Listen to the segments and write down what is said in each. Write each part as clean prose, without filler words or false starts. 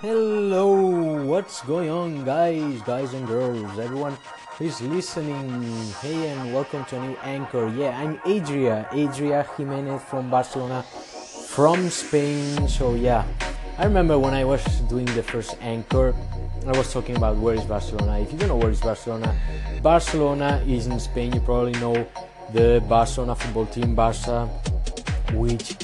Hello, what's going on, guys and girls, everyone who's listening. Hey, and welcome to a new Anchor. Yeah, I'm Adria Jimenez from Barcelona, from Spain. So yeah, I remember when I was doing the first Anchor, I was talking about where is Barcelona. If you don't know where is Barcelona, Barcelona is in Spain. You probably know the Barcelona football team, Barça, which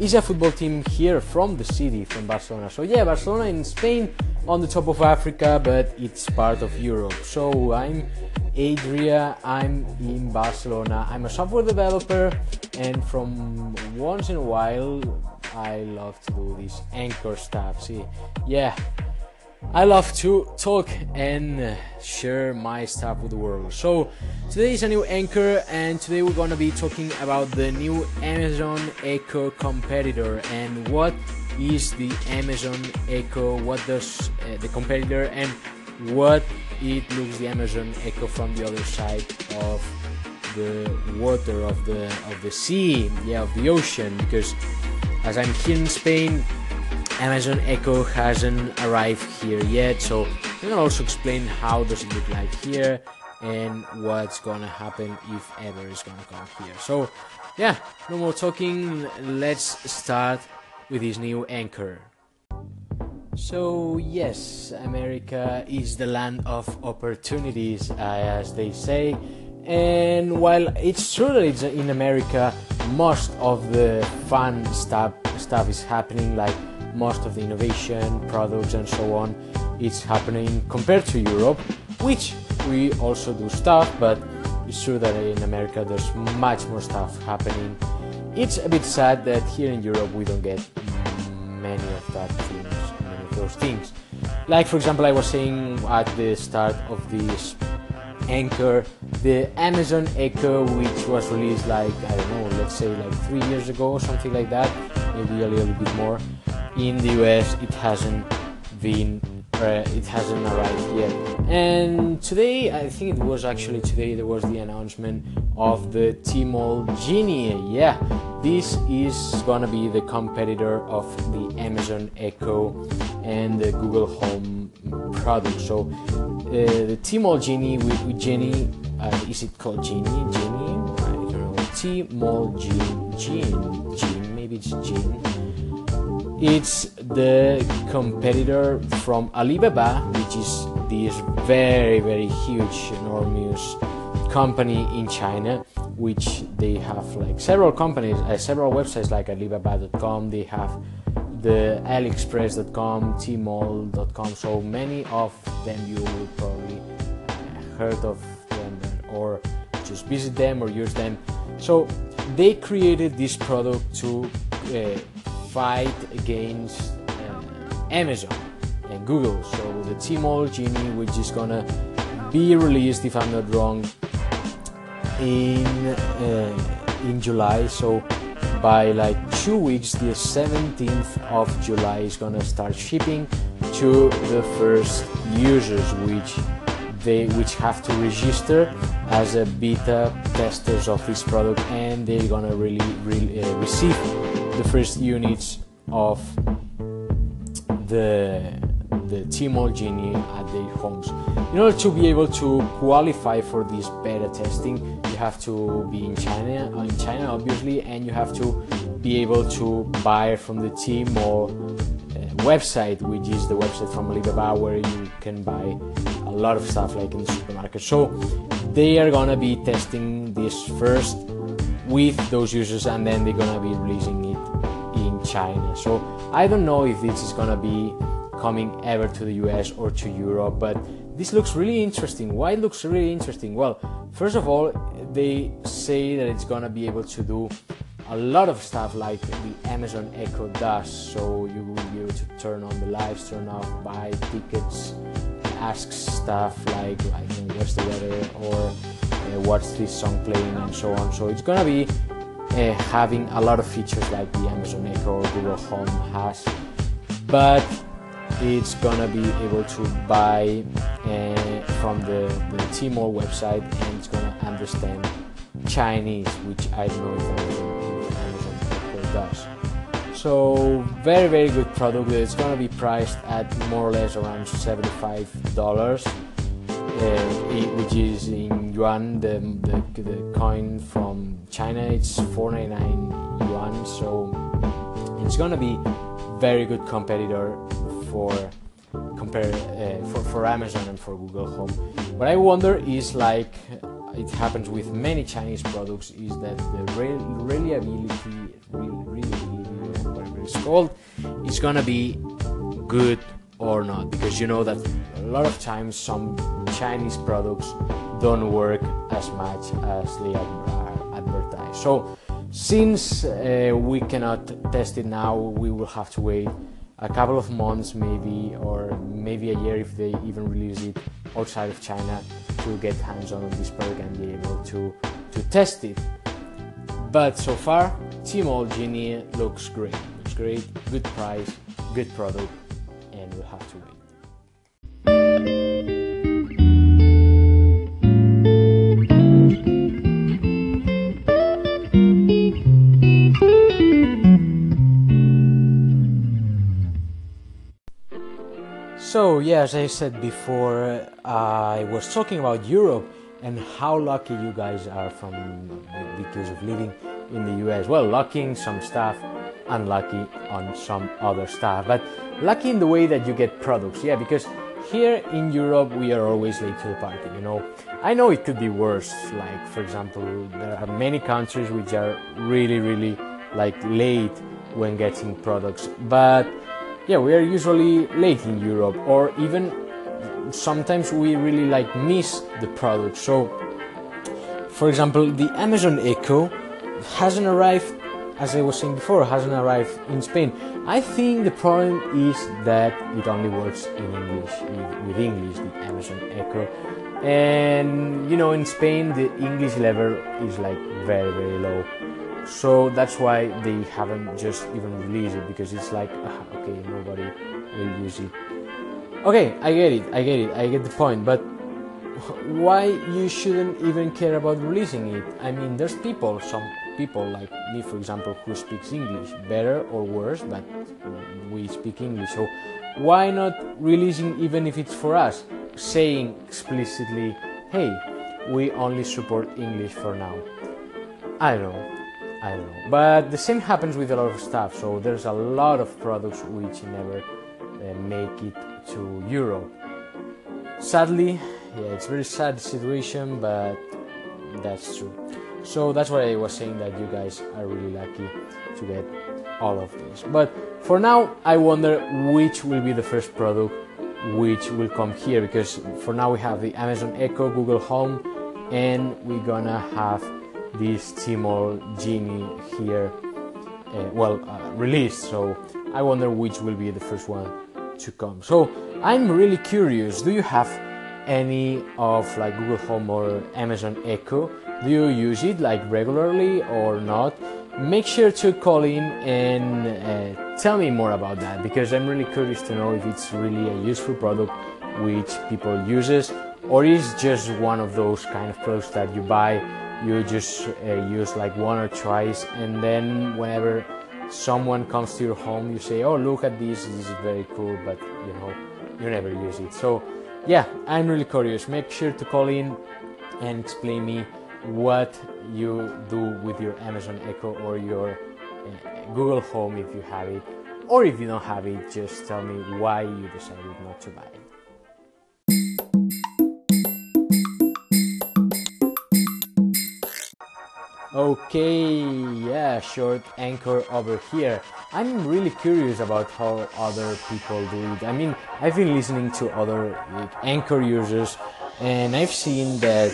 is a football team here from the city, from Barcelona. So yeah, Barcelona in Spain, on the top of Africa, but it's part of Europe. So I'm Adria, I'm in Barcelona, I'm a software developer, and from once in a while, I love to do this anchor stuff. See, yeah, I love to talk and share my stuff with the world. So today is a new anchor, and today we're going to be talking about the new Amazon Echo competitor and what is the Amazon Echo, what does the competitor, and what it looks the Amazon Echo from the other side of the water, of the sea, yeah, of the ocean. Because as I'm here in Spain, Amazon Echo hasn't arrived here yet, so I'm gonna also explain how does it look like here and what's gonna happen if ever it's gonna come here. So yeah, no more talking, let's start with this new anchor. So yes, America is the land of opportunities, as they say, and while it's true that it's in America most of the fun stuff is happening, like most of the innovation, products and so on, it's happening compared to Europe, which we also do stuff, but it's true that in America there's much more stuff happening. It's a bit sad that here in Europe we don't get many of those things. Like, for example, I was saying at the start of this anchor, the Amazon Echo, which was released like, I don't know, let's say like 3 years ago or something like that, maybe a little bit more. In the US, it hasn't arrived yet. And today, I think it was actually today, there was the announcement of the Tmall Genie. Yeah, this is gonna be the competitor of the Amazon Echo and the Google Home product. So the Tmall Genie with Genie, is it called Genie? Genie? I don't know. Tmall Genie, maybe it's Genie. It's the competitor from Alibaba, which is this very, very huge, enormous company in China, which they have like several companies, several websites like Alibaba.com, they have the AliExpress.com, Tmall.com, so many of them you will probably heard of them or just visit them or use them. So they created this product to fight against Amazon and Google. So the Tmall Genie, which is gonna be released, if I'm not wrong, in July. So by like 2 weeks, the 17th of July is gonna start shipping to the first users, which have to register as a beta testers of this product, and they're gonna really receive the first units of the Tmall Genie at their homes. In order to be able to qualify for this beta testing, you have to be in China obviously, and you have to be able to buy from the Tmall website, which is the website from Alibaba where you can buy a lot of stuff like in the supermarket. So they are gonna be testing this first with those users, and then they're gonna be releasing it in China. So I don't know if this is gonna be coming ever to the US or to Europe, but this looks really interesting. Why it looks really interesting? Well, first of all, they say that it's gonna be able to do a lot of stuff like the Amazon Echo does. So you will be able to turn on the lights, turn off, buy tickets, ask stuff like, I think, what's the weather, or what's this song playing, and so on. So it's gonna be having a lot of features like the Amazon Echo or Google Home has, but it's gonna be able to buy from the Tmall website, and it's gonna understand Chinese, which I don't know if Amazon Echo does. So very, very good product. It's gonna be priced at more or less around $75, which is in yuan, the coin from China. It's 499 yuan, so it's gonna be very good competitor for Amazon and for Google Home. What I wonder is, like it happens with many Chinese products, is that the reliability, whatever it's called, is gonna be good or not, because you know that a lot of times some Chinese products don't work as much as they are advertised. So since we cannot test it now, we will have to wait a couple of months maybe, or maybe a year if they even release it outside of China, to get hands-on this product and be able to test it. But so far, Tmall Genie looks great. Looks great, good price, good product, and we'll have to wait. So yeah, as I said before, I was talking about Europe and how lucky you guys are because of living in the US. Well, lucky in some stuff, unlucky on some other stuff, but lucky in the way that you get products. Yeah, because here in Europe we are always late to the party, you know. I know it could be worse, like for example, there are many countries which are really, really like late when getting products, but yeah, we are usually late in Europe, or even sometimes we really like miss the product. So, for example, the Amazon Echo hasn't arrived, as I was saying before, hasn't arrived in Spain. I think the problem is that it only works in English, with English, the Amazon Echo. And, you know, in Spain, the English level is like very, very low. So that's why they haven't just even released it, because it's like, okay, nobody will use it. Okay, I get it, I get the point, but why you shouldn't even care about releasing it? I mean, there's people, some people like me, for example, who speaks English better or worse, but we speak English, so why not releasing even if it's for us, saying explicitly, hey, we only support English for now? I don't know, but the same happens with a lot of stuff. So there's a lot of products which never make it to Europe. Sadly, yeah, it's a very sad situation, but that's true. So that's why I was saying that you guys are really lucky to get all of this. But for now, I wonder which will be the first product which will come here, because for now we have the Amazon Echo, Google Home, and we're gonna have this Tmall Genie here released. So I wonder which will be the first one to come. So I'm really curious, do you have any of like Google Home or Amazon Echo? Do you use it like regularly or not? Make sure to call in and tell me more about that, because I'm really curious to know if it's really a useful product which people uses, or is just one of those kind of products that you buy, you just use like one or twice, and then whenever someone comes to your home you say, oh, look at this is very cool, but you know, you never use it. So yeah, I'm really curious. Make sure to call in and explain me what you do with your Amazon Echo or your Google Home if you have it, or if you don't have it, just tell me why you decided not to buy it. Okay, yeah, short anchor over here. I'm really curious about how other people do it. I mean, I've been listening to other like anchor users, and I've seen that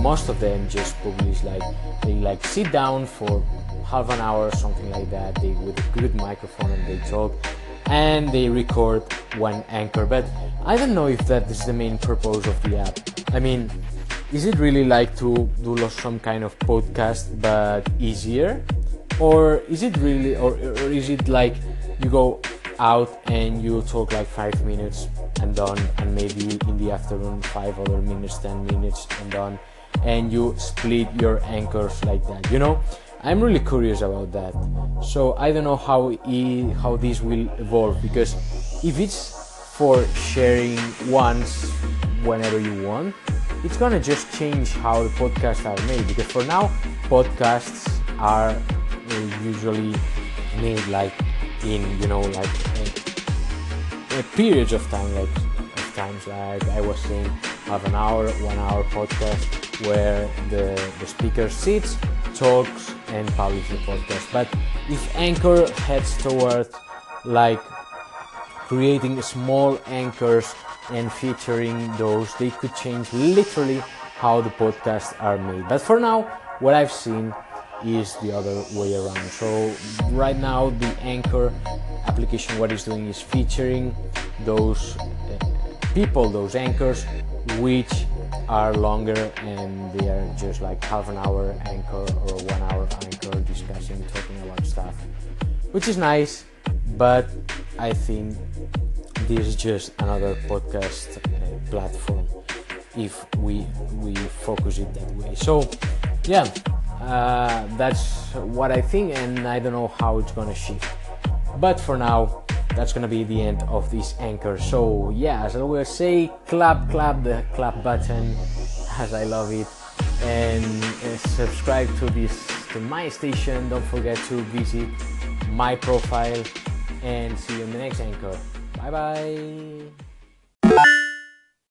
most of them just publish like, they like sit down for half an hour or something like that, they with a good microphone, and they talk and they record one anchor. But I don't know if that is the main purpose of the app. I mean, is it really like to do some kind of podcast but easier, or is it really, or is it like you go out and you talk like 5 minutes and done, and maybe in the afternoon 5 other minutes, 10 minutes and done, and you split your anchors like that, you know? I'm really curious about that. So I don't know how this will evolve, because if it's for sharing once whenever you want, it's gonna just change how the podcasts are made, because for now podcasts are usually made like in, you know, like periods of time, like of times, like I was saying, half an hour, 1 hour podcast where the speaker sits, talks and publishes the podcast. But if Anchor heads towards like creating small anchors and featuring those, they could change literally how the podcasts are made. But for now, what I've seen is the other way around. So right now the Anchor application, what it's doing is featuring those people, those anchors, which are longer, and they are just like half an hour anchor or 1 hour anchor discussing, talking about stuff, which is nice. But I think this is just another podcast platform if we focus it that way. So yeah, that's what I think, and I don't know how it's gonna shift. But for now, that's gonna be the end of this Anchor. So yeah, as I always say, clap the clap button, as I love it, and subscribe to my station. Don't forget to visit my profile, and see you in the next Anchor. Bye bye.